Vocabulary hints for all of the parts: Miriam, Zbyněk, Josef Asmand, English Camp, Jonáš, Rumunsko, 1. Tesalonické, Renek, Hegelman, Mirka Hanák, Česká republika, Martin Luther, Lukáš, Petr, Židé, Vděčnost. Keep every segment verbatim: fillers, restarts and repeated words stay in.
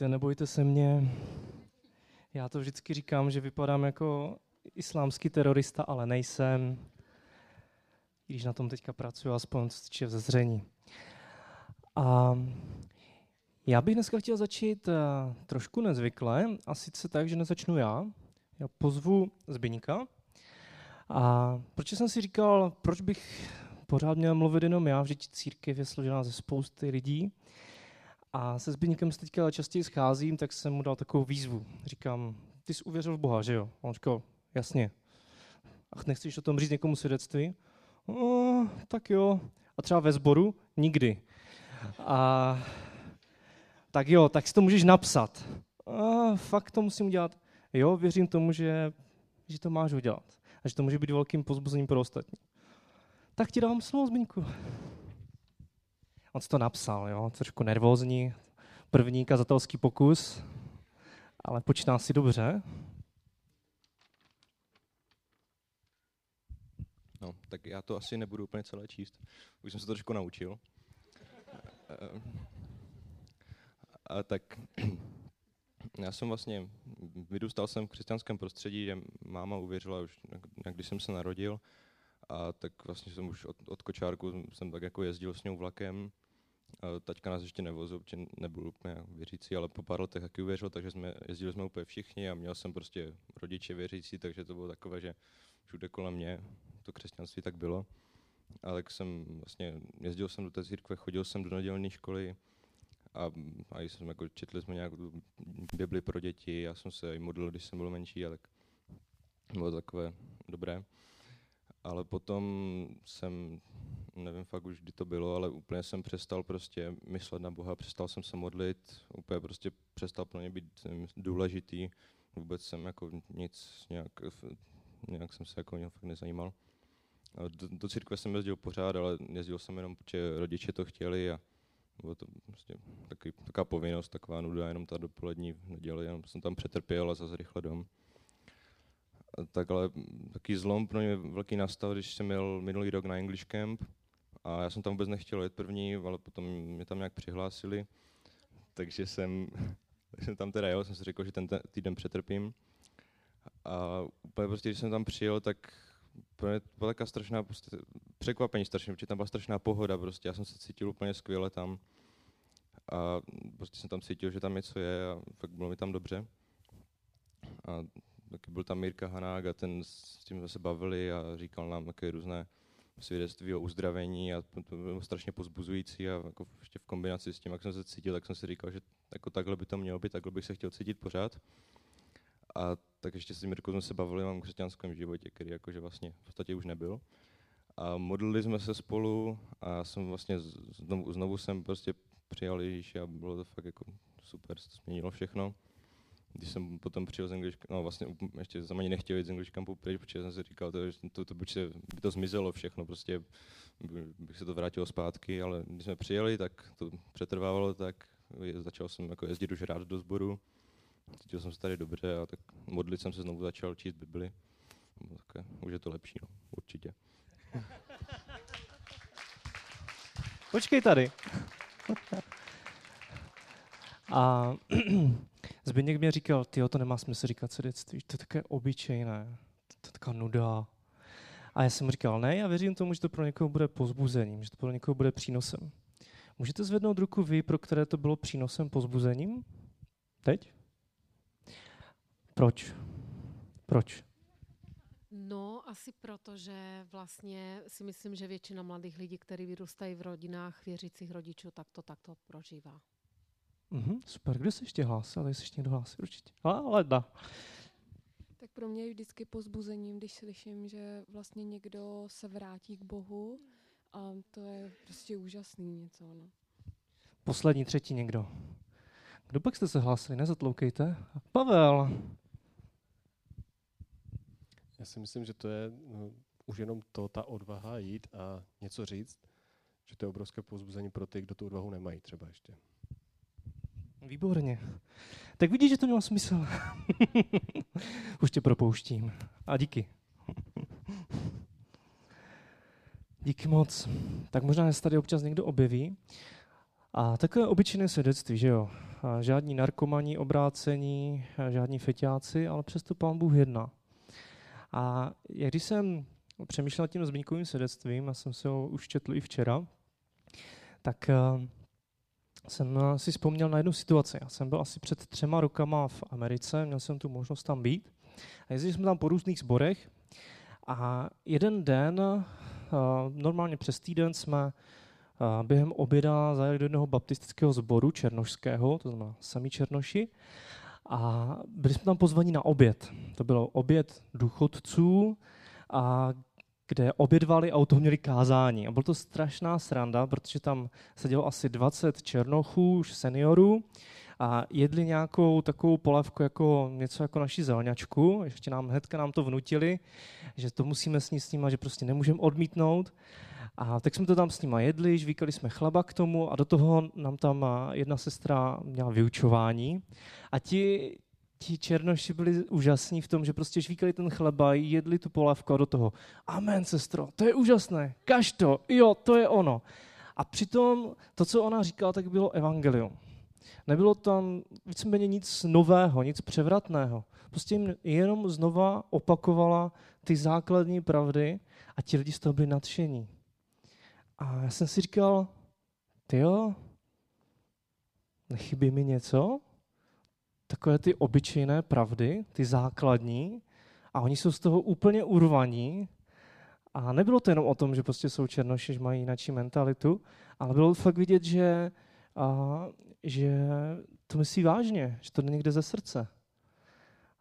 nebojte, nebojte se mě. Já to vždycky říkám, že vypadám jako islámský terorista, ale nejsem. I když na tom teďka pracuji, aspoň co týče vzezření. A já bych dneska chtěl začít trošku nezvykle, a sice tak, že nezačnu já. Já pozvu Zbyňka. A proč jsem si říkal, proč bych pořád měl mluvit jenom já, vždyť církev je složená ze spousty lidí. A se Zbyňkem se teďka častěji scházím, tak jsem mu dal takovou výzvu. Říkám, ty jsi uvěřil v Boha, že jo? A on říkal, jasně. Ach, nechceš o tom říct někomu svědectví? No, tak jo. A třeba ve sboru? Nikdy. A tak jo, tak si to můžeš napsat. A fakt to musím udělat. Jo, věřím tomu, že, že to máš udělat. A že to může být velkým povzbuzením pro ostatní. Tak ti dávám slovo, Zbyňku. On si to napsal, jo, trošku nervózní, první kazatelský pokus, ale počíná si dobře. No, tak já to asi nebudu úplně celé číst, už jsem se to trošku naučil. A tak já jsem vlastně, vyrůstal jsem v křesťanském prostředí, kde máma uvěřila už, když jsem se narodil, a tak vlastně jsem už od, od kočárku jsem tak jako jezdil s ňou vlakem. Taťka nás ještě nevozil, protože nebyl úplně věřící, ale po pár letech taky uvěřil, takže jsme, jezdili jsme úplně všichni a měl jsem prostě rodiče věřící, takže to bylo takové, že všude kolem mě to křesťanství tak bylo. A tak jsem vlastně, jezdil jsem do té církve, chodil jsem do nedělní školy a, a jsem jako četli jsme nějakou Bibli pro děti, já jsem se i modlil, když jsem byl menší, a tak bylo takové dobré. Ale potom jsem, nevím fakt už, kdy to bylo, ale úplně jsem přestal prostě myslet na Boha, přestal jsem se modlit, úplně prostě přestal pro mě být důležitý, vůbec jsem jako nic, nějak, nějak jsem se jako něho fakt nezajímal. Do, do církve jsem jezdil pořád, ale jezdil jsem jenom, protože rodiče to chtěli a bylo to prostě taky, taková povinnost, taková nuda, jenom ta dopolední neděle, jenom jsem tam přetrpěl a zase rychle dom. Tak ale taký zlom pro mě velký nastal, když jsem jel minulý rok na English Camp a já jsem tam vůbec nechtěl jet první, ale potom mě tam nějak přihlásili, takže jsem, tak jsem tam teda jel, jsem si řekl, že ten týden přetrpím a úplně prostě, když jsem tam přijel, tak byla taková strašná prostě, překvapení strašně, protože tam byla strašná pohoda prostě, já jsem se cítil úplně skvěle tam a prostě jsem tam cítil, že tam něco je a fakt bylo mi tam dobře. A taky byl tam Mirka Hanák a ten s tím se bavili a říkal nám také různé svědectví o uzdravení a to bylo strašně pozbuzující a jako ještě v kombinaci s tím, jak jsem se cítil, tak jsem si říkal, že jako takhle by to mělo být, takhle bych se chtěl cítit pořád. A tak ještě s tím Mirkou jsme se bavili o mém křesťanském životě, který jakože vlastně v podstatě už nebyl. A modlili jsme se spolu a jsem vlastně znovu, znovu jsem prostě přijal Ježíše a bylo to fakt jako super, se to změnilo všechno. Když jsem potom přijel z English Campu, no vlastně ještě jsem ani nechtěl jít z English Campu pryč, protože jsem si říkal, to, to, to by, se, by to zmizelo všechno, prostě bych se to vrátilo zpátky, ale když jsme přijeli, tak to přetrvávalo, tak začal jsem jako jezdit už rád do sboru, cítil jsem se tady dobře a tak modlit jsem se znovu začal číst Bibli, tak už je to lepší, no, určitě. Počkej tady. A Zbyněk mě říkal, tyjo, to nemá smysl říkat svědectví, to je také obyčejné, to je taková nuda. A já jsem říkal, ne, já věřím tomu, že to pro někoho bude povzbuzením, že to pro někoho bude přínosem. Můžete zvednout ruku vy, pro které to bylo přínosem, povzbuzením? Teď? Proč? Proč? No, asi proto, že vlastně si myslím, že většina mladých lidí, kteří vyrůstají v rodinách věřících rodičů, tak to takto prožívá. Uhum, super, kdo se ještě hlásil, ale jestli ještě někdo hlásil, určitě. Ale da. Tak pro mě je vždycky povzbuzením, když slyším, že vlastně někdo se vrátí k Bohu a to je prostě úžasný něco. No. Poslední, třetí někdo. Kdo pak jste se hlásili, nezatloukejte. Pavel. Já si myslím, že to je no, už jenom to, ta odvaha jít a něco říct, že to je obrovské povzbuzení pro ty, kdo tu odvahu nemají třeba ještě. Výborně. Tak vidíš, že to mělo smysl. Už tě propouštím. A díky. Díky moc. Tak možná se tady občas někdo objeví. A takové obyčejné svědectví, že jo? žádní narkomani obrácení, žádní feťáci, ale přesto Pán Bůh jedná. A jak když jsem přemýšlel tím Zbyňkovým svědectvím, já jsem se ho už četl i včera, tak jsem si vzpomněl na jednu situaci. Já jsem byl asi před třema rokama v Americe, měl jsem tu možnost tam být. A jezdili jsme tam po různých sborech a jeden den, normálně přes týden, jsme během oběda zajeli do jednoho baptistického sboru černošského, to znamená sami Černoši, a byli jsme tam pozvaní na oběd. To bylo oběd důchodců, a kde obědvali a u toho měli kázání. A byla to strašná sranda, protože tam sedělo asi dvacet Černochů, už seniorů, a jedli nějakou takovou polévku, jako něco jako naši zelňačku. Ještě nám hnedka nám to vnutili, že to musíme snít s nima, že prostě nemůžeme odmítnout. A tak jsme to tam s nima jedli, žvíkali jsme chleba k tomu a do toho nám tam jedna sestra měla vyučování. A ti, ti Černoši byli úžasní v tom, že prostě žvíkali ten chleba, jedli tu polévku a do toho amen, sestro, to je úžasné, kaž to, jo, to je ono. A přitom to, co ona říkala, tak bylo evangelium. Nebylo tam víceméně nic nového, nic převratného. Prostě jim jenom znova opakovala ty základní pravdy a ti lidi z toho byli nadšení. A já jsem si říkal, tyjo, nechybí mi něco? Takové ty obyčejné pravdy, ty základní, a oni jsou z toho úplně urvaní. A nebylo to jenom o tom, že prostě jsou Černoši, že mají jináčí mentalitu, ale bylo fakt vidět, že, a, že to myslí vážně, že to jde někde ze srdce.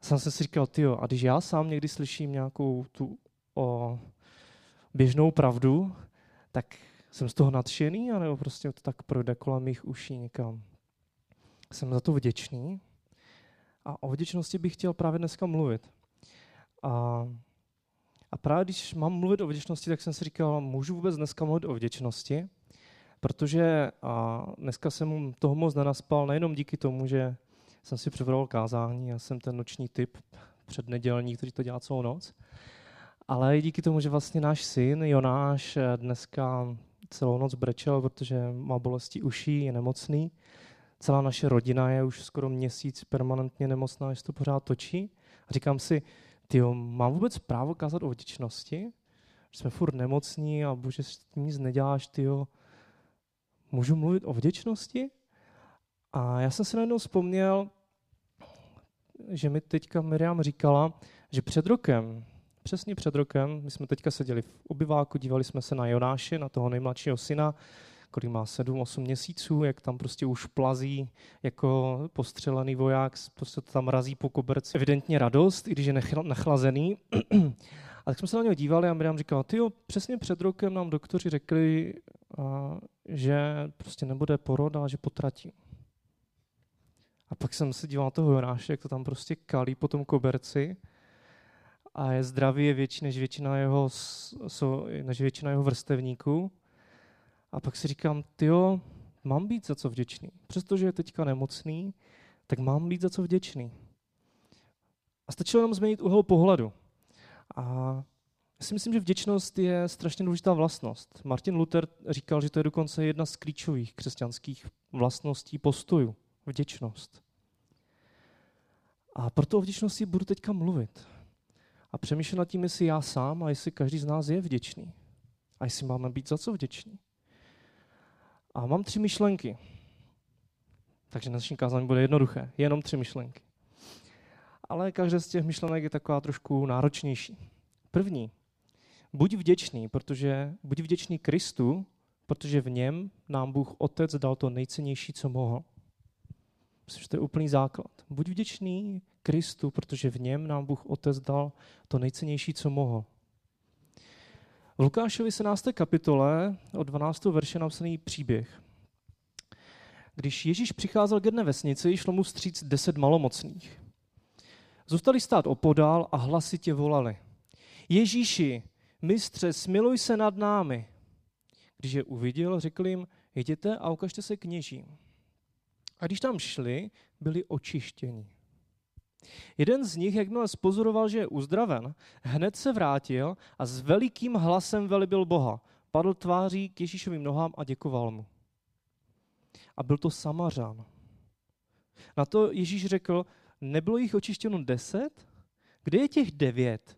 A sám jsem si říkal, tyjo, a když já sám někdy slyším nějakou tu o, běžnou pravdu, tak jsem z toho nadšený, anebo prostě to tak projde kolem mých uší někam. Jsem za to vděčný a o vděčnosti bych chtěl právě dneska mluvit. A, a právě když mám mluvit o vděčnosti, tak jsem si říkal, můžu vůbec dneska mluvit o vděčnosti, protože a dneska jsem toho moc nenaspal, nejenom díky tomu, že jsem si připravoval kázání, já jsem ten noční typ přednedělní, který to dělá celou noc, ale i díky tomu, že vlastně náš syn Jonáš dneska celou noc brečel, protože má bolesti uší, je nemocný. Celá naše rodina je už skoro měsíc permanentně nemocná, jestli to pořád točí. A říkám si, tyjo, mám vůbec právo kázat o vděčnosti? Že jsme furt nemocní a bože, s tím nic neděláš, tyjo. Můžu mluvit o vděčnosti? A já jsem si najednou vzpomněl, že mi teďka Miriam říkala, že před rokem, Přesně před rokem, my jsme teďka seděli v obyváku, dívali jsme se na Jonáše, na toho nejmladšího syna, který má sedm osm měsíců, jak tam prostě už plazí jako postřelený voják, prostě tam razí po koberci. Evidentně radost, i když je nachlazený. A tak jsme se na něho dívali a Miriam říkala, tyjo, přesně před rokem nám doktoři řekli, že prostě nebude porod, ale že potratí. A pak jsem se díval na toho Jonáše, jak to tam prostě kalí po tom koberci. A je zdravý, je větší než většina jeho, než většina jeho vrstevníků. A pak si říkám, tyjo, mám být za co vděčný. Přestože je teďka nemocný, tak mám být za co vděčný. A stačilo jenom změnit úhel pohledu. A já si myslím, že vděčnost je strašně důležitá vlastnost. Martin Luther říkal, že to je dokonce jedna z klíčových křesťanských vlastností postojů. Vděčnost. A proto o vděčnosti budu teďka mluvit. A přemýšlím nad tím, jestli já sám a jestli každý z nás je vděčný. A jestli máme být za co vděční. A mám tři myšlenky. Takže dnešní kázání bude jednoduché. Jenom tři myšlenky. Ale každá z těch myšlenek je taková trošku náročnější. První. Buď vděčný, protože buď vděčný Kristu, protože v něm nám Bůh Otec dal to nejcennější, co mohl. Myslím, že to je úplný základ. Buď vděčný Kristu, protože v něm nám Bůh Otec dal to nejcennější, co mohl. V Lukášovi sedmnácté kapitole od dvanáctého verše napsaný příběh. Když Ježíš přicházel k jedné vesnici, šlo mu vstříc deset malomocných. Zůstali stát opodál a hlasitě volali. Ježíši, mistře, smiluj se nad námi. Když je uviděl, řekl jim, jděte a ukažte se kněžím. A když tam šli, byli očištěni. Jeden z nich, jakmile spozoroval, že je uzdraven, hned se vrátil a s velikým hlasem velibil Boha. Padl tváří k Ježíšovým nohám a děkoval mu. A byl to Samařan. Na to Ježíš řekl, nebylo jich očištěno deset? Kde je těch devět?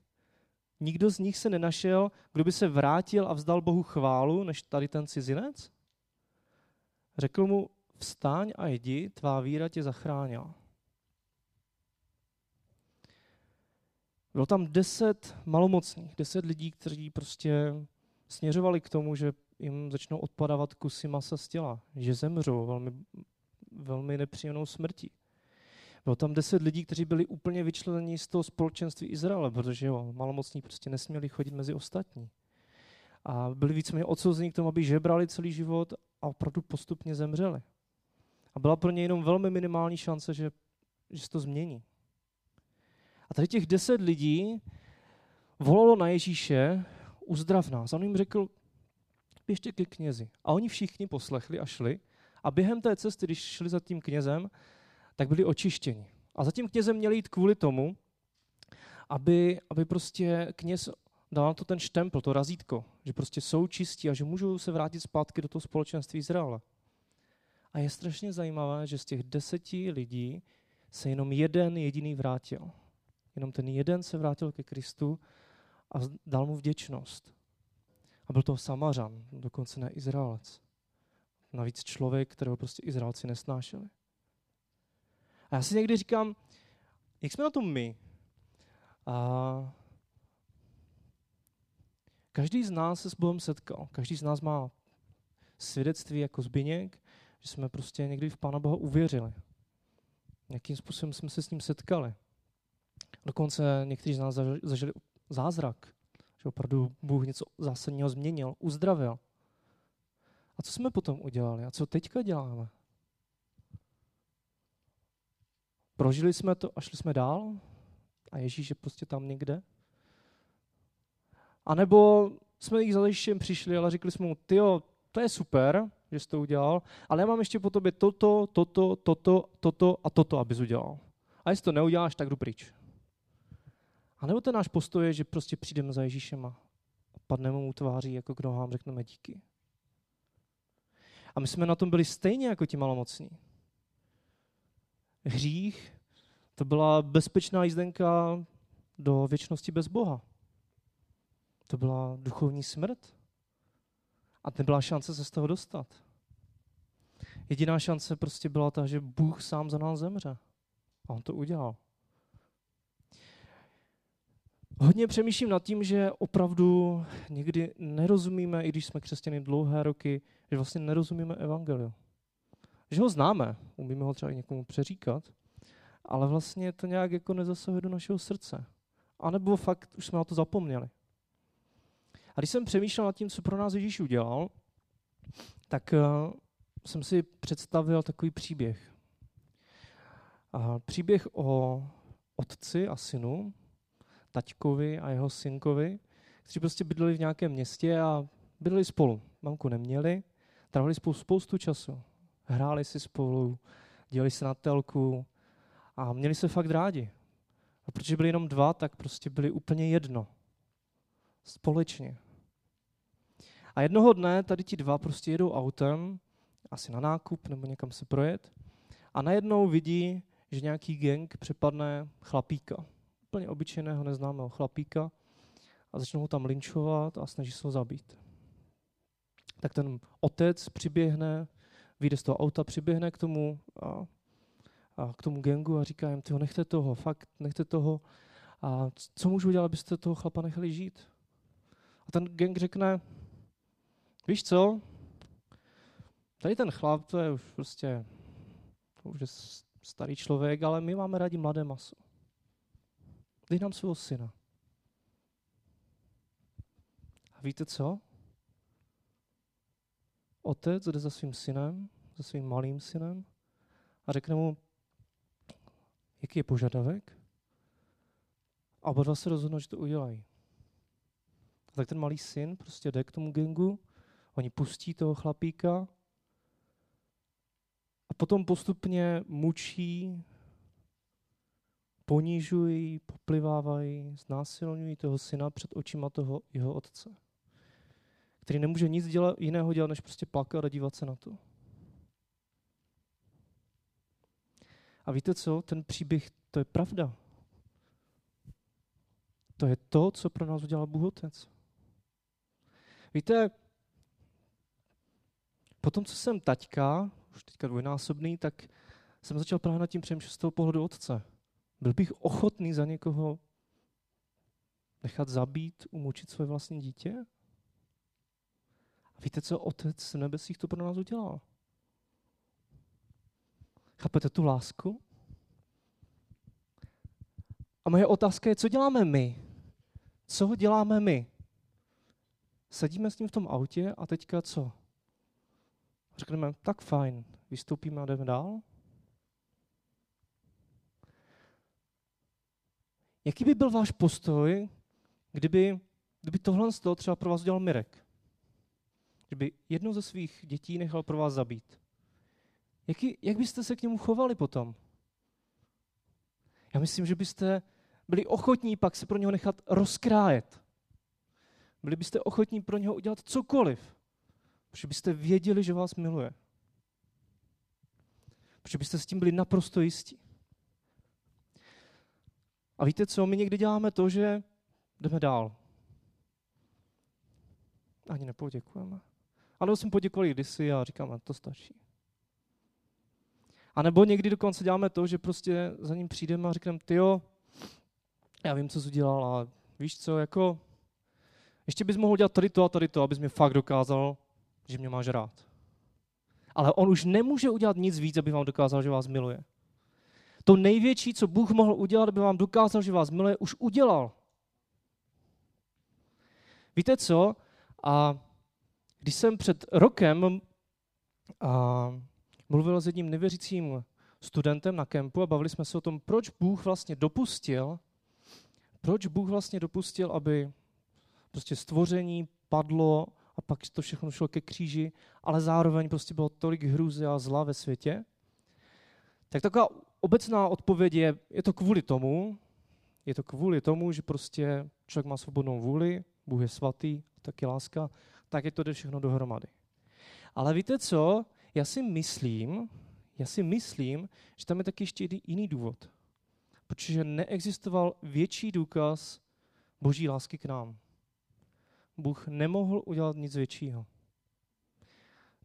Nikdo z nich se nenašel, kdo by se vrátil a vzdal Bohu chválu, než tady ten cizinec? Řekl mu, vstaň a jdi, tvá víra tě zachránila. Bylo tam deset malomocných, deset lidí, kteří prostě směřovali k tomu, že jim začnou odpadávat kusy masa z těla, že zemřou velmi, velmi nepříjemnou smrtí. Bylo tam deset lidí, kteří byli úplně vyčleněni z toho společenství Izraele, protože jo, malomocní prostě nesměli chodit mezi ostatní. A byli víceméně odsouzeni k tomu, aby žebrali celý život a opravdu postupně zemřeli. A byla pro ně jenom velmi minimální šance, že, že se to změní. A tady těch deset lidí volalo na Ježíše, uzdrav nás. A on jim řekl, běžte ke knězi. A oni všichni poslechli a šli. A během té cesty, když šli za tím knězem, tak byli očištěni. A za tím knězem měli jít kvůli tomu, aby, aby prostě kněz dal na to ten štempl, to razítko, že prostě jsou čistí a že můžou se vrátit zpátky do toho společenství Izraele. A je strašně zajímavé, že z těch deseti lidí se jenom jeden jediný vrátil. Jenom ten jeden se vrátil ke Kristu a dal mu vděčnost. A byl to Samařan, dokonce ne Izraelec. Navíc člověk, kterého prostě Izraelci nesnášeli. A já si někdy říkám, jak jsme na tom my? A každý z nás se s Bohem setkal. Každý z nás má svědectví jako Zbyněk, že jsme prostě někdy v Pána Boha uvěřili. Nějakým způsobem jsme se s ním setkali. Dokonce někteří z nás zažili zázrak, že opravdu Bůh něco zásadního změnil, uzdravil. A co jsme potom udělali? A co teďka děláme? Prožili jsme to a šli jsme dál? A Ježíš je prostě tam někde? A nebo jsme jich za Ježíšem přišli, ale řekli jsme mu, tyjo, to je super, že jsi to udělal, ale já mám ještě po tobě toto, toto, toto, toto a toto, abys udělal. A jestli to neuděláš, tak jdu pryč. A nebo ten náš postoj je, že prostě přijdeme za Ježíšem a padneme mu tváří, jako k nohám, řekneme díky. A my jsme na tom byli stejně jako ti malomocní. Hřích, to byla bezpečná jízdenka do věčnosti bez Boha. To byla duchovní smrt. A nebyla šance se z toho dostat. Jediná šance prostě byla ta, že Bůh sám za nás zemře. A on to udělal. Hodně přemýšlím nad tím, že opravdu někdy nerozumíme, i když jsme křesťany dlouhé roky, že vlastně nerozumíme evangeliu. Že ho známe, umíme ho třeba i někomu přeříkat, ale vlastně to nějak jako nezasahuje do našeho srdce. A nebo fakt už jsme na to zapomněli. A když jsem přemýšlel nad tím, co pro nás Ježíš udělal, tak uh, jsem si představil takový příběh. Uh, příběh o otci a synu, taťkovi a jeho synkovi, kteří prostě bydleli v nějakém městě a bydleli spolu. Mamku neměli, trávili spolu spoustu času. Hráli si spolu, dělali se na telku a měli se fakt rádi. A protože byli jenom dva, tak prostě byli úplně jedno. Společně. A jednoho dne tady ti dva prostě jedou autem, asi na nákup nebo někam se projet, a najednou vidí, že nějaký gang přepadne chlapíka. Úplně obyčejného neznámého chlapíka a začnou ho tam linčovat a snaží se ho zabít. Tak ten otec přiběhne, vyjde z toho auta, přiběhne k tomu, a, a k tomu gangu a říká jim, tyho, nechte toho, fakt, nechte toho. A co můžu udělat, abyste toho chlapa nechali žít? A ten gang řekne, víš co, tady ten chlap, to je už prostě to už je starý člověk, ale my máme rádi mladé maso. Dej nám svého syna. A víte co? Otec jde za svým synem, za svým malým synem a řekne mu, jaký je požadavek. A oba dva se rozhodnou, že to udělají. A tak ten malý syn prostě jde k tomu gangu, oni pustí toho chlapíka a potom postupně mučí, ponižují, poplivávají, znásilňují toho syna před očima toho jeho otce, který nemůže nic dělat, jiného dělat, než prostě plakat a dívat se na to. A víte co? Ten příběh, to je pravda. To je to, co pro nás udělal Bůh Otec. Víte, potom, co jsem taťka, už teďka dvojnásobný, tak jsem začal právě nad tím přemýšlet z toho pohledu otce. Byl bych ochotný za někoho nechat zabít, umučit své vlastní dítě? A víte, co Otec v nebesích to pro nás udělal? Chápete tu lásku? A moje otázka je, co děláme my? Co děláme my? Sedíme s ním v tom autě a teďka co? Řekneme, tak fajn, vystoupíme a jdeme dál? Jaký by byl váš postoj, kdyby, kdyby tohle z toho třeba pro vás udělal Mirek? Kdyby jedno ze svých dětí nechal pro vás zabít? Jaký, jak byste se k němu chovali potom? Já myslím, že byste byli ochotní pak se pro něho nechat rozkrájet. Byli byste ochotní pro něho udělat cokoliv, protože byste věděli, že vás miluje. Protože byste s tím byli naprosto jistí. A víte co, my někdy děláme to, že jdeme dál. Ani nepoděkujeme. Ale jsme poděkovali kdysi a říkáme, to stačí. A nebo někdy dokonce děláme to, že prostě za ním přijdeme a řekneme, tyjo, já vím, co jsi udělal a víš co, jako ještě bys mohl dělat tady to a tady to, abys mě fakt dokázal, že mě máš rád. Ale on už nemůže udělat nic víc, aby vám dokázal, že vás miluje. To největší, co Bůh mohl udělat, aby vám dokázal, že vás miluje, už udělal. Víte co? A když jsem před rokem a, mluvil s jedním nevěřícím studentem na kempu a bavili jsme se o tom, proč Bůh vlastně dopustil, proč Bůh vlastně dopustil, aby prostě stvoření padlo a pak to všechno šlo ke kříži, ale zároveň prostě bylo tolik hrůzy a zla ve světě, tak taková obecná odpověď je, je to kvůli tomu, je to kvůli tomu, že prostě člověk má svobodnou vůli, Bůh je svatý, tak je láska, tak je to jde všechno dohromady. Ale víte co, já si myslím, já si myslím, že tam je taky ještě jiný důvod, protože neexistoval větší důkaz Boží lásky k nám. Bůh nemohl udělat nic většího.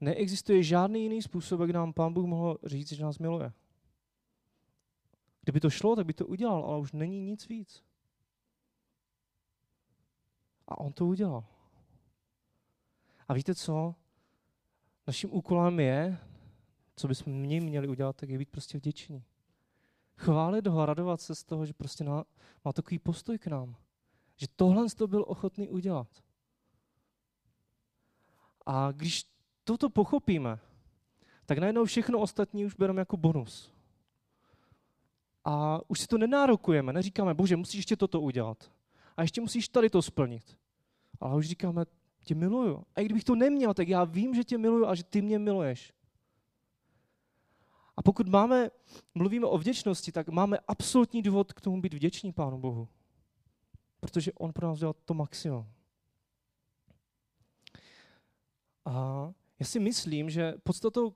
Neexistuje žádný jiný způsob, jak nám Pán Bůh mohl říct, že nás miluje. Kdyby to šlo, tak by to udělal, ale už není nic víc. A on to udělal. A víte co? Naším úkolem je, co bychom my měli udělat, tak je být prostě vděční. Chválit ho a radovat se z toho, že prostě má, má takový postoj k nám. Že tohle to byl ochotný udělat. A když toto pochopíme, tak najednou všechno ostatní už bereme jako bonus. A už si to nenárokujeme, neříkáme, bože, musíš ještě toto udělat. A ještě musíš tady to splnit. Ale už říkáme, tě miluju. A i kdybych to neměl, tak já vím, že tě miluju a že ty mě miluješ. A pokud máme, mluvíme o vděčnosti, tak máme absolutní důvod k tomu být vděční Pánu Bohu. Protože on pro nás dělal to maximum. A já si myslím, že podstatou,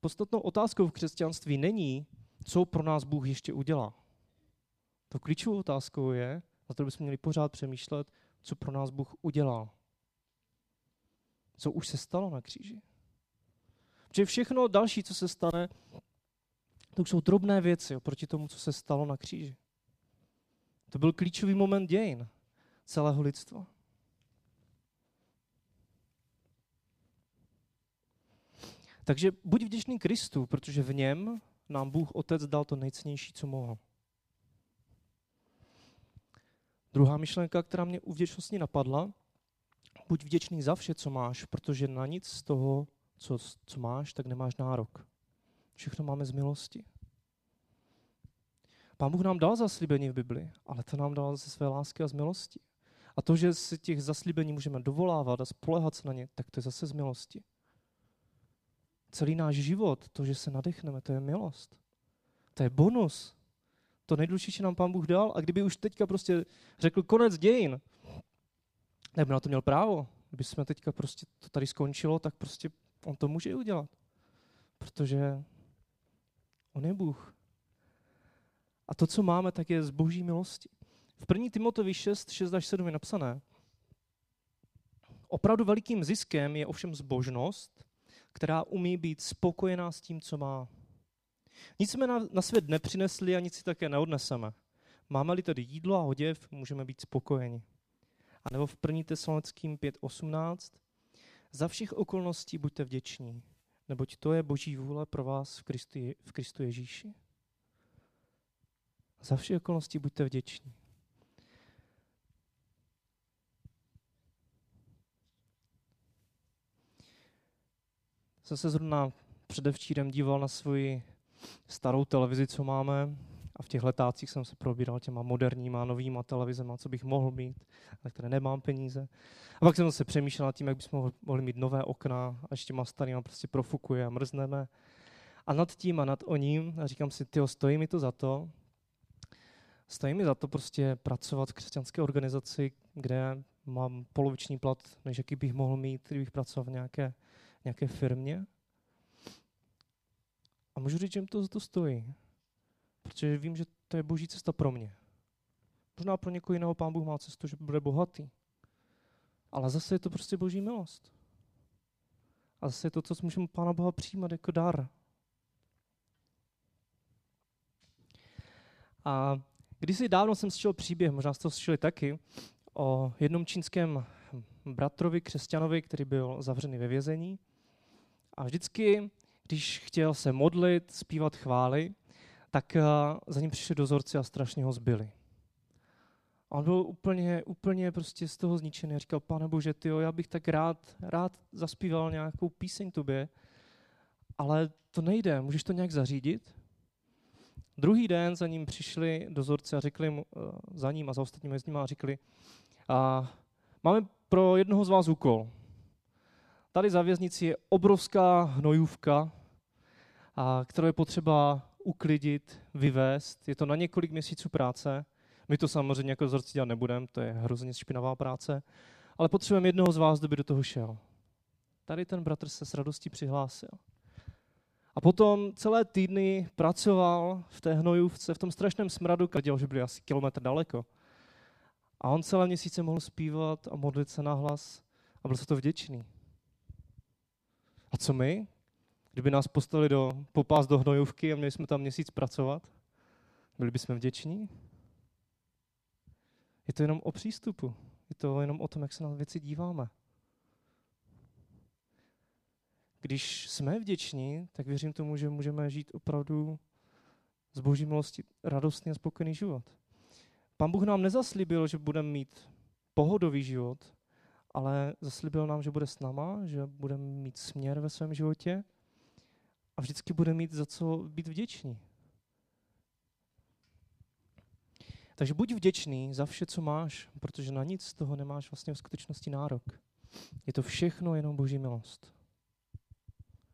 podstatnou otázkou v křesťanství není, co pro nás Bůh ještě udělá. To klíčovou otázkou je, na to bychom měli pořád přemýšlet, co pro nás Bůh udělal. Co už se stalo na kříži. Protože všechno další, co se stane, to už jsou drobné věci oproti tomu, co se stalo na kříži. To byl klíčový moment dějin celého lidstva. Takže buď vděčný Kristu, protože v něm nám Bůh Otec dal to nejcennější, co mohl. Druhá myšlenka, která mě u vděčnosti napadla, buď vděčný za vše, co máš, protože na nic z toho, co, co máš, tak nemáš nárok. Všechno máme z milosti. Pán Bůh nám dal zaslíbení v Bibli, ale to nám dal ze své lásky a z milosti. A to, že si těch zaslíbení můžeme dovolávat a spoléhat se na ně, tak to je zase z milosti. Celý náš život, to, že se nadechneme, to je milost. To je bonus. To nejdůležitější, co nám Pán Bůh dal. A kdyby už teďka prostě řekl konec dějin, tak by na to měl právo. Kdyby jsme teďka prostě to tady skončilo, tak prostě on to může udělat. Protože on je Bůh. A to, co máme, tak je z boží milosti. V první Timotevi šest, šest až sedm je napsané: opravdu velikým ziskem je ovšem zbožnost, která umí být spokojená s tím, co má. Nic jsme na, na svět nepřinesli a nic si také neodneseme. Máme-li tedy jídlo a oděv, můžeme být spokojeni. A nebo v první Tesalonickým pět osmnáct za všech okolností buďte vděční, neboť to je boží vůle pro vás v Kristu, v Kristu Ježíši. Za všech okolností buďte vděční. Jsem se zrovna předevčírem díval na svoji starou televizi, co máme, a v těch letácích jsem se probíral těma moderníma, novýma televizema, co bych mohl mít, ale které nemám peníze. A pak jsem se přemýšlel nad tím, jak bychom mohli mít nové okna, až těma starýma prostě profukuje a mrzneme. A nad tím a nad oním, a říkám si, tyjo, stojí mi to za to, stojí mi za to prostě pracovat v křesťanské organizaci, kde mám poloviční plat, než jaký bych mohl mít, kdybych pracoval v nějaké, nějaké firmě. A můžu říct, že mi to za to stojí. Protože vím, že to je boží cesta pro mě. Možná pro někoho jiného Pán Bůh má cestu, že bude bohatý. Ale zase je to prostě boží milost. A zase je to, co můžeme Pána Boha přijímat jako dar. A kdysi dávno jsem slyšel příběh, možná jste to slyšeli taky, o jednom čínském bratrovi, křesťanovi, který byl zavřený ve vězení. A vždycky, když chtěl se modlit, zpívat chvály, tak za ním přišli dozorci a strašně ho zbyli. A on byl úplně, úplně prostě z toho zničený a říkal: Pane Bože, tyjo, já bych tak rád, rád zaspíval nějakou píseň tobě, ale to nejde, můžeš to nějak zařídit? Druhý den za ním přišli dozorci a řekli mu, za ním a za ostatními z nima a řekli: a máme pro jednoho z vás úkol. Tady za věznici je obrovská hnojůvka, a kterou je potřeba uklidit, vyvést. Je to na několik měsíců práce. My to samozřejmě jako dozorci dělat nebudeme, to je hrozně špinavá práce, ale potřebujeme jednoho z vás, kdo by do toho šel. Tady ten bratr se s radostí přihlásil. A potom celé týdny pracoval v té hnojůvce, v tom strašném smradu, kde že byli asi kilometr daleko. A on celé měsíce mohl zpívat a modlit se nahlas a byl za to vděčný. A co my? Kdyby nás postavili do popás do hnojůvky a měli jsme tam měsíc pracovat, byli bychom vděční? Je to jenom o přístupu. Je to jenom o tom, jak se na věci díváme. Když jsme vděční, tak věřím tomu, že můžeme žít opravdu z boží milosti radostný a spokojený život. Pán Bůh nám nezaslíbil, že budeme mít pohodový život, ale zaslíbil nám, že bude s náma, že budeme mít směr ve svém životě a vždycky bude mít za co být vděční. Takže buď vděčný za vše, co máš, protože na nic z toho nemáš vlastně v skutečnosti nárok. Je to všechno jenom boží milost.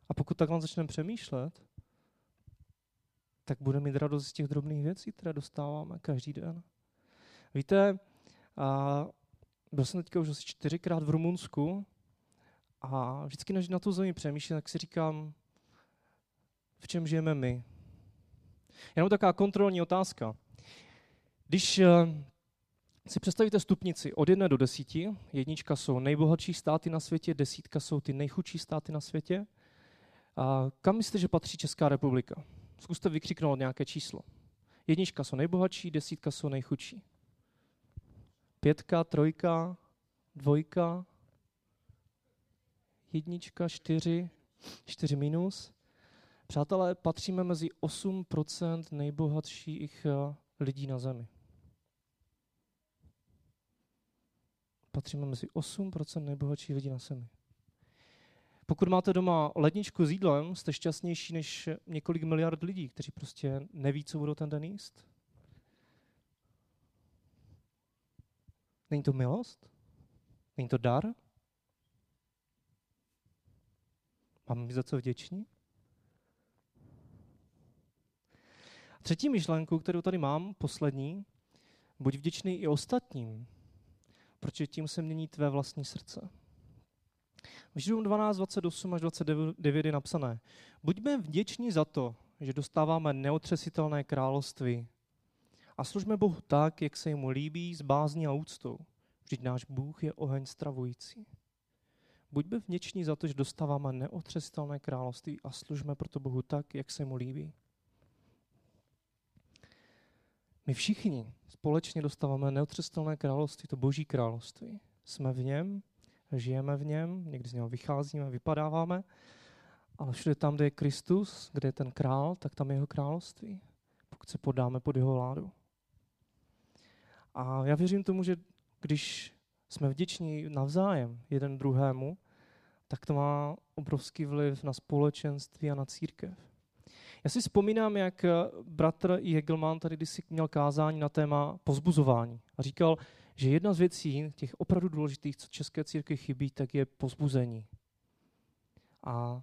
A pokud takhle začneme přemýšlet, tak budeme mít radost z těch drobných věcí, které dostáváme každý den. Víte, a byl jsem teďka už asi čtyřikrát v Rumunsku a vždycky, než na tu zemi přemýšlím, tak si říkám, v čem žijeme my. Jenom taková kontrolní otázka. Když si představíte stupnici od jedné do desíti, jednička jsou nejbohatší státy na světě, desítka jsou ty nejchudší státy na světě, a kam myslíte, že patří Česká republika? Zkuste vykřiknout nějaké číslo. Jednička jsou nejbohatší, desítka jsou nejchudší. Pětka, trojka, dvojka, jednička, čtyři, čtyři minus. Přátelé, patříme mezi osm procent nejbohatších lidí na zemi. Patříme mezi osm procent nejbohatších lidí na zemi. Pokud máte doma ledničku s jídlem, jste šťastnější než několik miliard lidí, kteří prostě neví, co budou ten den jíst. Není to milost? Není to dar? Máme být za co vděční? Třetí myšlenku, kterou tady mám, poslední, buď vděčný i ostatním, protože tím se mění tvé vlastní srdce. V Židům dvanáct, dvacet osm až dvacet devět je napsané: buďme vděční za to, že dostáváme neotřesitelné království, a služme Bohu tak, jak se jemu líbí, s bázní a úctou. Vždyť náš Bůh je oheň stravující. Buďme vděční za to, že dostáváme neotřesitelné království a služme proto Bohu tak, jak se mu líbí. My všichni společně dostáváme neotřesitelné království, to Boží království. Jsme v něm, žijeme v něm, někdy z něho vycházíme, vypadáváme, ale všude tam, kde je Kristus, kde je ten král, tak tam je jeho království, pokud se podáme pod jeho vládu. A já věřím tomu, že když jsme vděční navzájem jeden druhému, tak to má obrovský vliv na společenství a na církev. Já si vzpomínám, jak bratr Hegelman tady kdysi měl kázání na téma pozbuzování a říkal, že jedna z věcí, těch opravdu důležitých, co české církvi chybí, tak je pozbuzení. A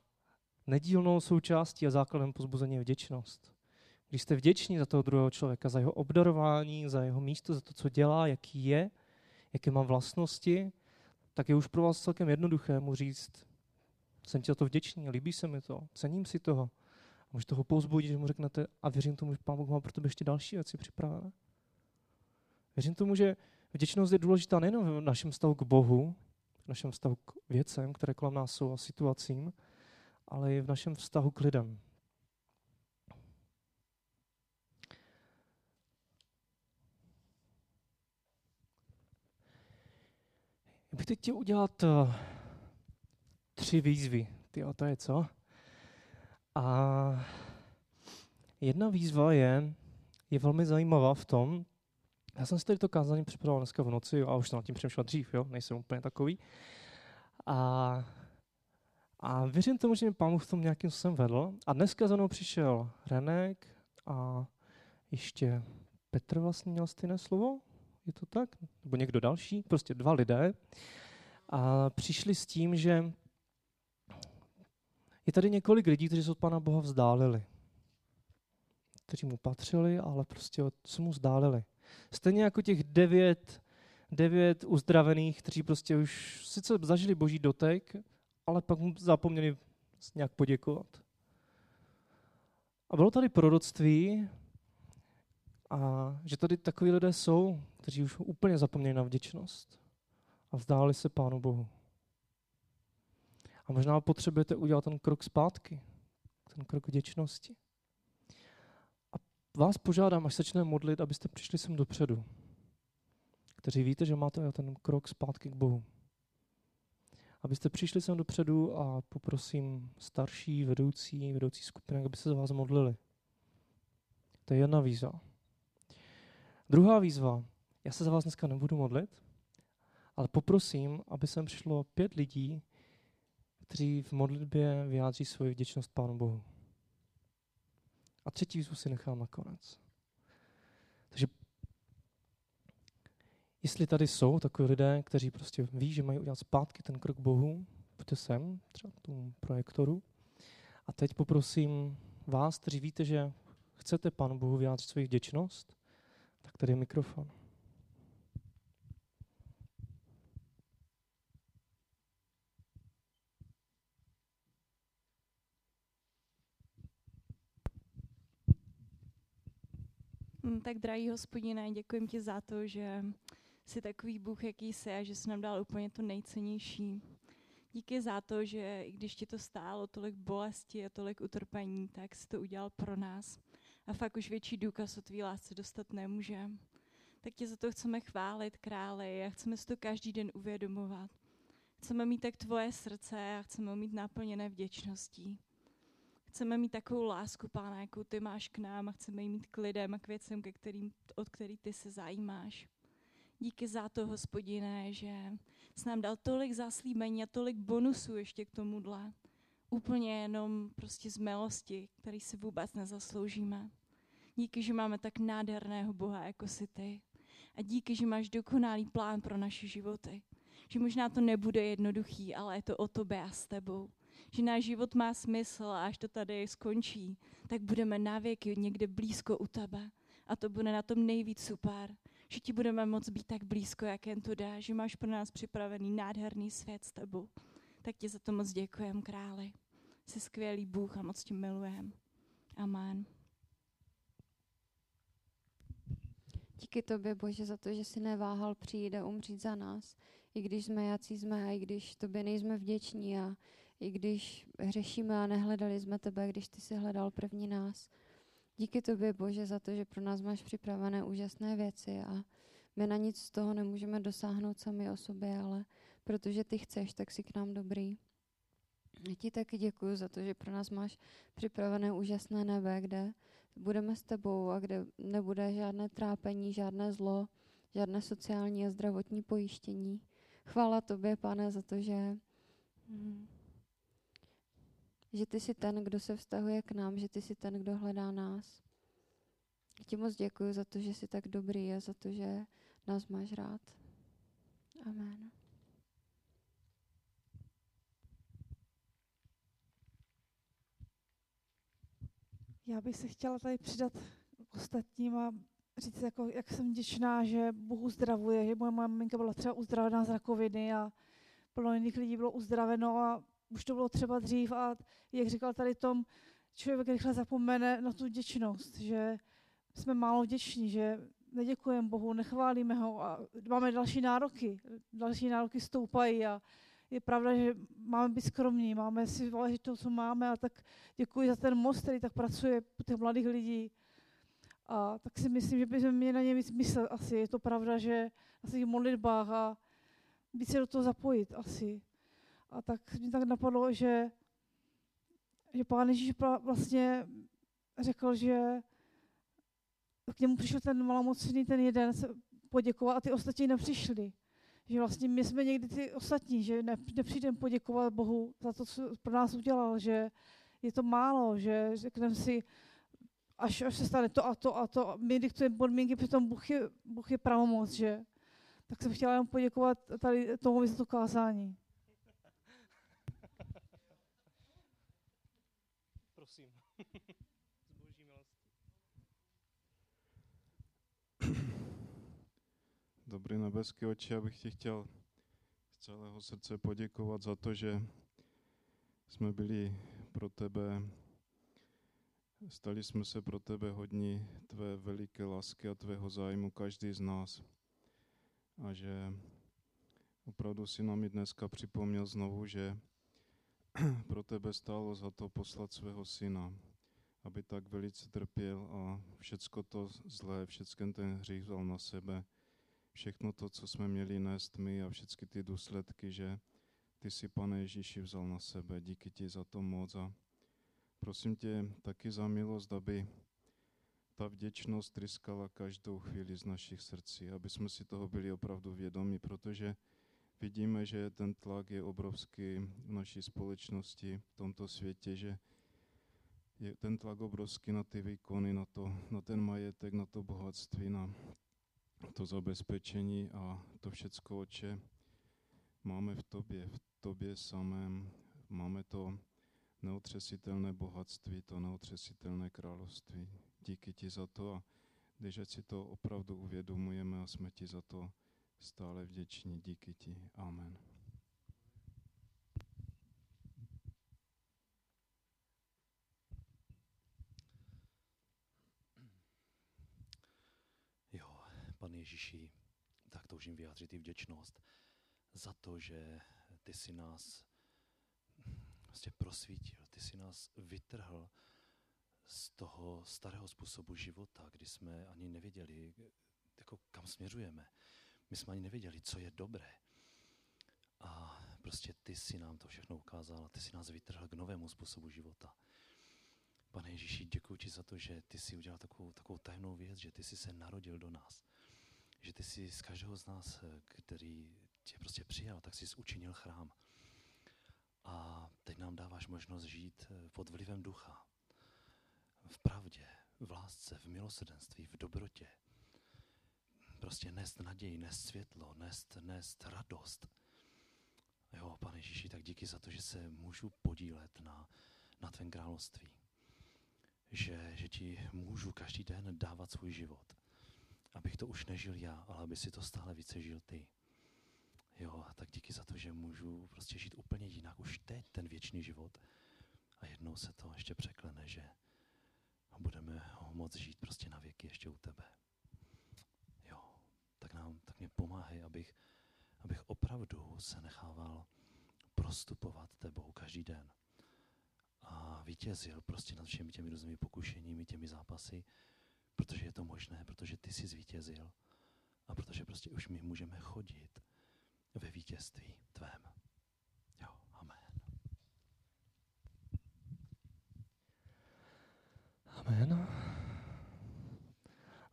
nedílnou součástí a základem pozbuzení je vděčnost. Když jste vděční za toho druhého člověka, za jeho obdarování, za jeho místo, za to, co dělá, jaký je, jaké má vlastnosti, tak je už pro vás celkem jednoduché mu říct, jsem ti za to vděčný, líbí se mi to, cením si toho. A můžete ho povzbudit, že mu řeknete, a věřím tomu, že Pán Bůh má pro tebe ještě další věci připravené. Věřím tomu, že vděčnost je důležitá nejen v našem vztahu k Bohu, v našem vztahu k věcem, které kolem nás jsou a situacím, ale i v našem vztahu k lidem. Já bych teď chtěl udělat tři výzvy. Ty, a to je co? A jedna výzva je, je velmi zajímavá v tom, já jsem si tady to kázání připravoval dneska v noci a už jsem nad tím přemýšlel dřív, jo? Nejsem úplně takový. A, a věřím tomu, že mě Pán Bůh v tom nějakým jsem vedl. A dneska za mnou přišel Renek a ještě Petr vlastně měl stejné slovo. Je to tak? Nebo někdo další? Prostě dva lidé. A přišli s tím, že je tady několik lidí, kteří se od Pána Boha vzdálili. Kteří mu patřili, ale prostě se mu vzdálili. Stejně jako těch devět, devět uzdravených, kteří prostě už sice zažili Boží dotek, ale pak mu zapomněli nějak poděkovat. A bylo tady proroctví, a že tady takoví lidé jsou, kteří už úplně zapomněli na vděčnost a vzdálili se Pánu Bohu. A možná potřebujete udělat ten krok zpátky, ten krok vděčnosti. A vás požádám, až začneme modlit, abyste přišli sem dopředu, kteří víte, že máte ten krok zpátky k Bohu. Abyste přišli sem dopředu a poprosím starší, vedoucí, vedoucí skupiny, aby se za vás modlili. To je jedna výzva. Druhá výzva. Já se za vás dneska nebudu modlit, ale poprosím, aby sem přišlo pět lidí, kteří v modlitbě vyjádří svoji vděčnost Pánu Bohu. A třetí výzvu si nechám nakonec. Takže jestli tady jsou takový lidé, kteří prostě ví, že mají udělat zpátky ten krok Bohu, pojďte sem, třeba k tomu projektoru. A teď poprosím vás, kteří víte, že chcete Pánu Bohu vyjádřit svoji vděčnost, tak tady je mikrofon. Tak, drahý Hospodine, děkuji ti za to, že jsi takový Bůh, jaký jsi a že jsi nám dal úplně to nejcennější. Díky za to, že i když ti to stálo tolik bolesti a tolik utrpení, tak jsi to udělal pro nás. A fakt už větší důkaz o tvý lásce dostat nemůžeme. Tak tě za to chceme chválit, králi, a chceme si to každý den uvědomovat. Chceme mít tak tvoje srdce a chceme mít naplněné vděčností. Chceme mít takovou lásku, Pána, jakou ty máš k nám a chceme ji mít k lidem a k věcem, ke kterým, od kterých ty se zajímáš. Díky za to, Hospodine, že jsi nám dal tolik zaslíbení a tolik bonusů ještě k tomuhle. Úplně jenom prostě z milosti, který si vůbec nezasloužíme. Díky, že máme tak nádherného Boha, jako jsi ty. A díky, že máš dokonalý plán pro naše životy. Že možná to nebude jednoduchý, ale je to o tobě a s tebou. Že náš život má smysl a až to tady skončí, tak budeme navěky někde blízko u tebe. A to bude na tom nejvíc super. Že ti budeme moc být tak blízko, jak jen to dá. Že máš pro nás připravený nádherný svět s tebou. Tak ti za to moc děkujem, králi. Jsi skvělý Bůh a moc tě milujem. Amen. Díky tobě, Bože, za to, že jsi neváhal přijít a umřít za nás, i když jsme jací jsme a i když tobě nejsme vděční a i když hřešíme a nehledali jsme tebe, když ty jsi hledal první nás. Díky tobě, Bože, za to, že pro nás máš připravené úžasné věci a my na nic z toho nemůžeme dosáhnout sami o sobě, ale protože ty chceš, tak jsi k nám dobrý. Já ti taky děkuji za to, že pro nás máš připravené úžasné nebe, kde budeme s tebou a kde nebude žádné trápení, žádné zlo, žádné sociální a zdravotní pojištění. Chvála tobě, Pane, za to, že, že ty jsi ten, kdo se vztahuje k nám, že ty jsi ten, kdo hledá nás. Já ti moc děkuji za to, že jsi tak dobrý a za to, že nás máš rád. Amen. Já bych se chtěla tady přidat k ostatním a říct, jako, jak jsem vděčná, že Bůh uzdravuje, že moje maminka byla třeba uzdravená z rakoviny a plno jiných lidí bylo uzdraveno a už to bylo třeba dřív a jak říkal tady Tom, člověk rychle zapomene na tu vděčnost, že jsme málo vděční, že neděkujeme Bohu, nechválíme ho a máme další nároky, další nároky stoupají a je pravda, že máme být skromní, máme si vážit to, co máme a tak děkuji za ten most, který tak pracuje u těch mladých lidí. A tak si myslím, že bychom měli na ně víc myslet asi. Je to pravda, že na těch modlitbách a víc se do toho zapojit asi. A tak mě tak napadlo, že, že Pán Ježíš vlastně řekl, že k němu přišel ten malomocný, ten jeden se poděkoval a ty ostatní nepřišli. Že vlastně my jsme někdy ty ostatní, že nepřijdeme poděkovat Bohu za to, co pro nás udělal, že je to málo, že řekneme si, až, až se stane to a to a to, my diktujeme podmínky, přitom Bůh je, Bůh je pravomoc, že? Tak jsem chtěla jenom poděkovat tady tomu za to kázání. Prosím. Z boží milosti. Dobrý nebeský Otče, já bych ti chtěl z celého srdce poděkovat za to, že jsme byli pro tebe, stali jsme se pro tebe hodní tvé veliké lásky a tvého zájmu, každý z nás. A že opravdu si nám i dneska připomněl znovu, že pro tebe stálo za to poslat svého syna, aby tak velice trpěl a všecko to zlé, všecken ten hřích vzal na sebe. Všechno to, co jsme měli nést my a všechny ty důsledky, že ty si, Pane Ježíši, vzal na sebe. Díky ti za to moc a prosím tě taky za milost, aby ta vděčnost tryskala každou chvíli z našich srdcí, aby jsme si toho byli opravdu vědomi, protože vidíme, že ten tlak je obrovský v naší společnosti, v tomto světě, že je ten tlak obrovský na ty výkony, na, to, na ten majetek, na to bohatství, na to zabezpečení a to všecko, Otče, máme v tobě, v tobě samém, máme to neotřesitelné bohatství, to neotřesitelné království. Díky ti za to a když si to opravdu uvědomujeme a jsme ti za to stále vděční. Díky ti. Amen. Pane Ježíši, tak toužím vyjádřit i vděčnost za to, že ty jsi nás vlastně prosvítil, ty jsi nás vytrhl z toho starého způsobu života, kdy jsme ani nevěděli, jako kam směřujeme. My jsme ani nevěděli, co je dobré. A prostě ty jsi nám to všechno ukázal, ty jsi nás vytrhl k novému způsobu života. Pane Ježíši, děkuji ti za to, že ty jsi udělal takovou, takovou tajnou věc, že ty jsi se narodil do nás. Že ty jsi z každého z nás, který tě prostě přijal, tak jsi učinil chrám. A teď nám dáváš možnost žít pod vlivem ducha. V pravdě, v lásce, v milosrdenství, v dobrotě. Prostě nést naději, nést světlo, nést, nést radost. Jo, Pane Ježíši, tak díky za to, že se můžu podílet na, na tvém království. Že, že ti můžu každý den dávat svůj život. Abych to už nežil já, ale aby si to stále více žil ty. Jo, tak díky za to, že můžu prostě žít úplně jinak už teď ten věčný život. A jednou se to ještě překlene, že budeme ho moc žít prostě na věky ještě u tebe. pomáhej, abych, abych opravdu se nechával prostupovat tebou každý den a vítězil prostě nad všemi těmi různými pokušeními, těmi zápasy, protože je to možné, protože ty jsi zvítězil a protože prostě už my můžeme chodit ve vítězství tvém. Jo, amen. Amen.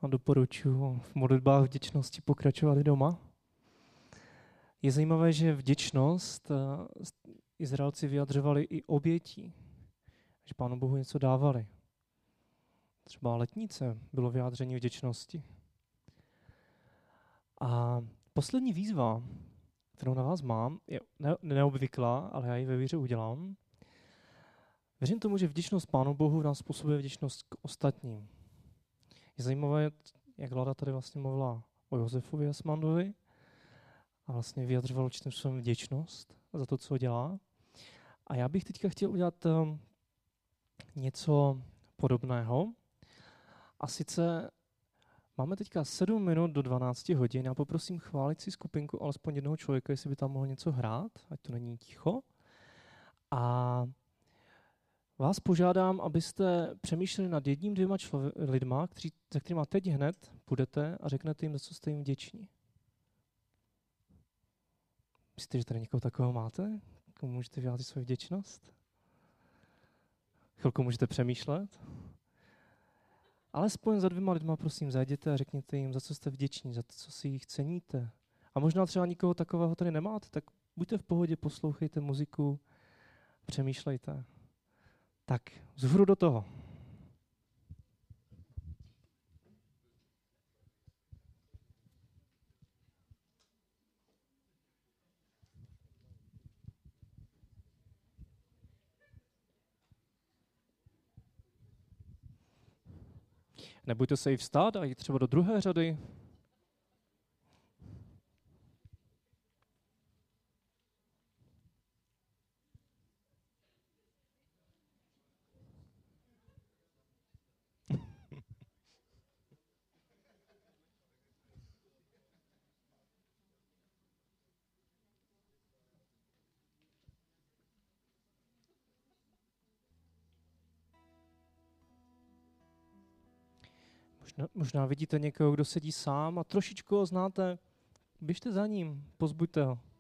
A doporučuji v modlitbách vděčnosti pokračovat i doma. Je zajímavé, že vděčnost Izraelci vyjadřovali i obětí, že Pánu Bohu něco dávali. Třeba letnice bylo vyjádření vděčnosti. A poslední výzva, kterou na vás mám, je neobvyklá, ale já ji ve víře udělám. Věřím tomu, že vděčnost Pánu Bohu nás způsobuje vděčnost k ostatním. Je zajímavé, jak Lada tady vlastně mluvila o Josefovi Asmandovi a vlastně vyjadřoval určitým svou vděčnost za to, co dělá. A já bych teďka chtěl udělat něco podobného. A sice máme teďka sedm minut do dvanácti hodin. Já poprosím chválící skupinku alespoň jednoho člověka, jestli by tam mohl něco hrát, ať to není ticho. A vás požádám, abyste přemýšleli nad jedním, dvěma člově- lidma, kteří, za kterýma teď hned budete a řeknete jim, za co jste jim vděční. Myslíte, že tady někoho takového máte? Komu můžete vyjádřit svou vděčnost? Chvilku můžete přemýšlet. Alespoň za dvěma lidma, prosím, zajděte a řekněte jim, za co jste vděční, za to, co si jich ceníte. A možná třeba nikoho takového tady nemáte, tak buďte v pohodě, poslouchejte muziku, přemýšlejte. Tak, vzhůru do toho. Nebojte se jí vstát a jít třeba do druhé řady. Možná vidíte někoho, kdo sedí sám a trošičku ho znáte. Běžte za ním, pozbuďte ho.